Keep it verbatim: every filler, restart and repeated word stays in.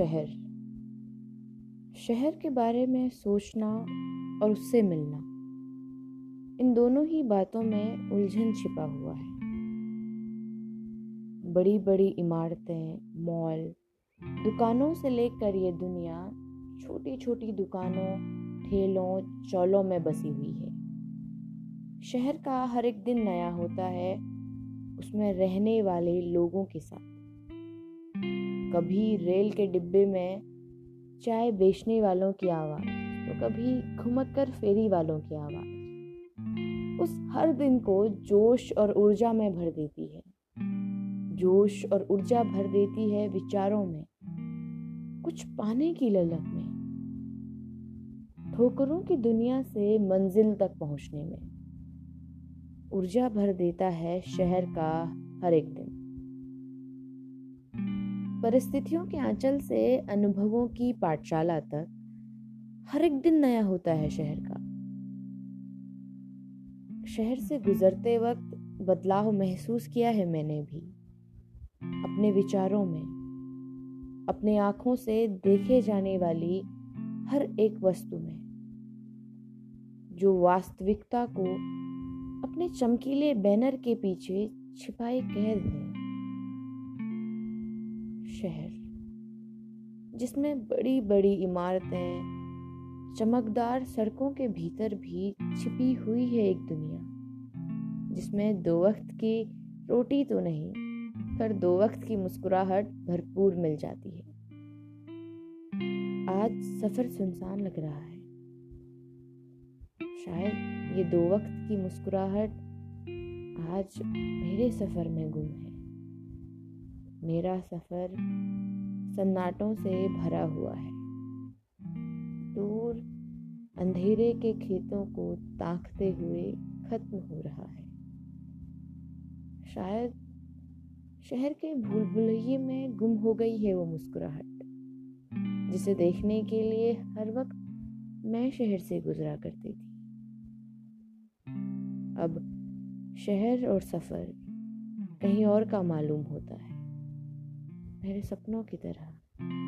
शहर शहर के बारे में सोचना और उससे मिलना, इन दोनों ही बातों में उलझन छिपा हुआ है। बड़ी बड़ी इमारतें, मॉल, दुकानों से लेकर ये दुनिया छोटी छोटी दुकानों, ठेलों, चौलों में बसी हुई है। शहर का हर एक दिन नया होता है, उसमें रहने वाले लोगों के साथ। कभी रेल के डिब्बे में चाय बेचने वालों की आवाज़, तो कभी घुमक कर फेरी वालों की आवाज़ उस हर दिन को जोश और ऊर्जा में भर देती है। जोश और ऊर्जा भर देती है विचारों में, कुछ पाने की ललक में, ठोकरों की दुनिया से मंजिल तक पहुंचने में ऊर्जा भर देता है शहर का हर एक दिन। परिस्थितियों के आंचल से अनुभवों की पाठशाला तक हर एक दिन नया होता है शहर का। शहर से गुजरते वक्त बदलाव महसूस किया है मैंने भी, अपने विचारों में, अपने आँखों से देखे जाने वाली हर एक वस्तु में, जो वास्तविकता को अपने चमकीले बैनर के पीछे छिपाए कैद है। शहर जिसमें बड़ी बड़ी इमारतें, चमकदार सड़कों के भीतर भी छिपी हुई है एक दुनिया, जिसमें दो वक्त की रोटी तो नहीं पर दो वक्त की मुस्कुराहट भरपूर मिल जाती है। आज सफर सुनसान लग रहा है। शायद ये दो वक्त की मुस्कुराहट आज मेरे सफर में गुम है। मेरा सफर सन्नाटों से भरा हुआ है। दूर अंधेरे के खेतों को ताकते हुए खत्म हो रहा है। शायद शहर के भूलभुलैये में गुम हो गई है वो मुस्कुराहट, जिसे देखने के लिए हर वक्त मैं शहर से गुजरा करती थी। अब शहर और सफर कहीं और का मालूम होता है, मेरे सपनों की तरह।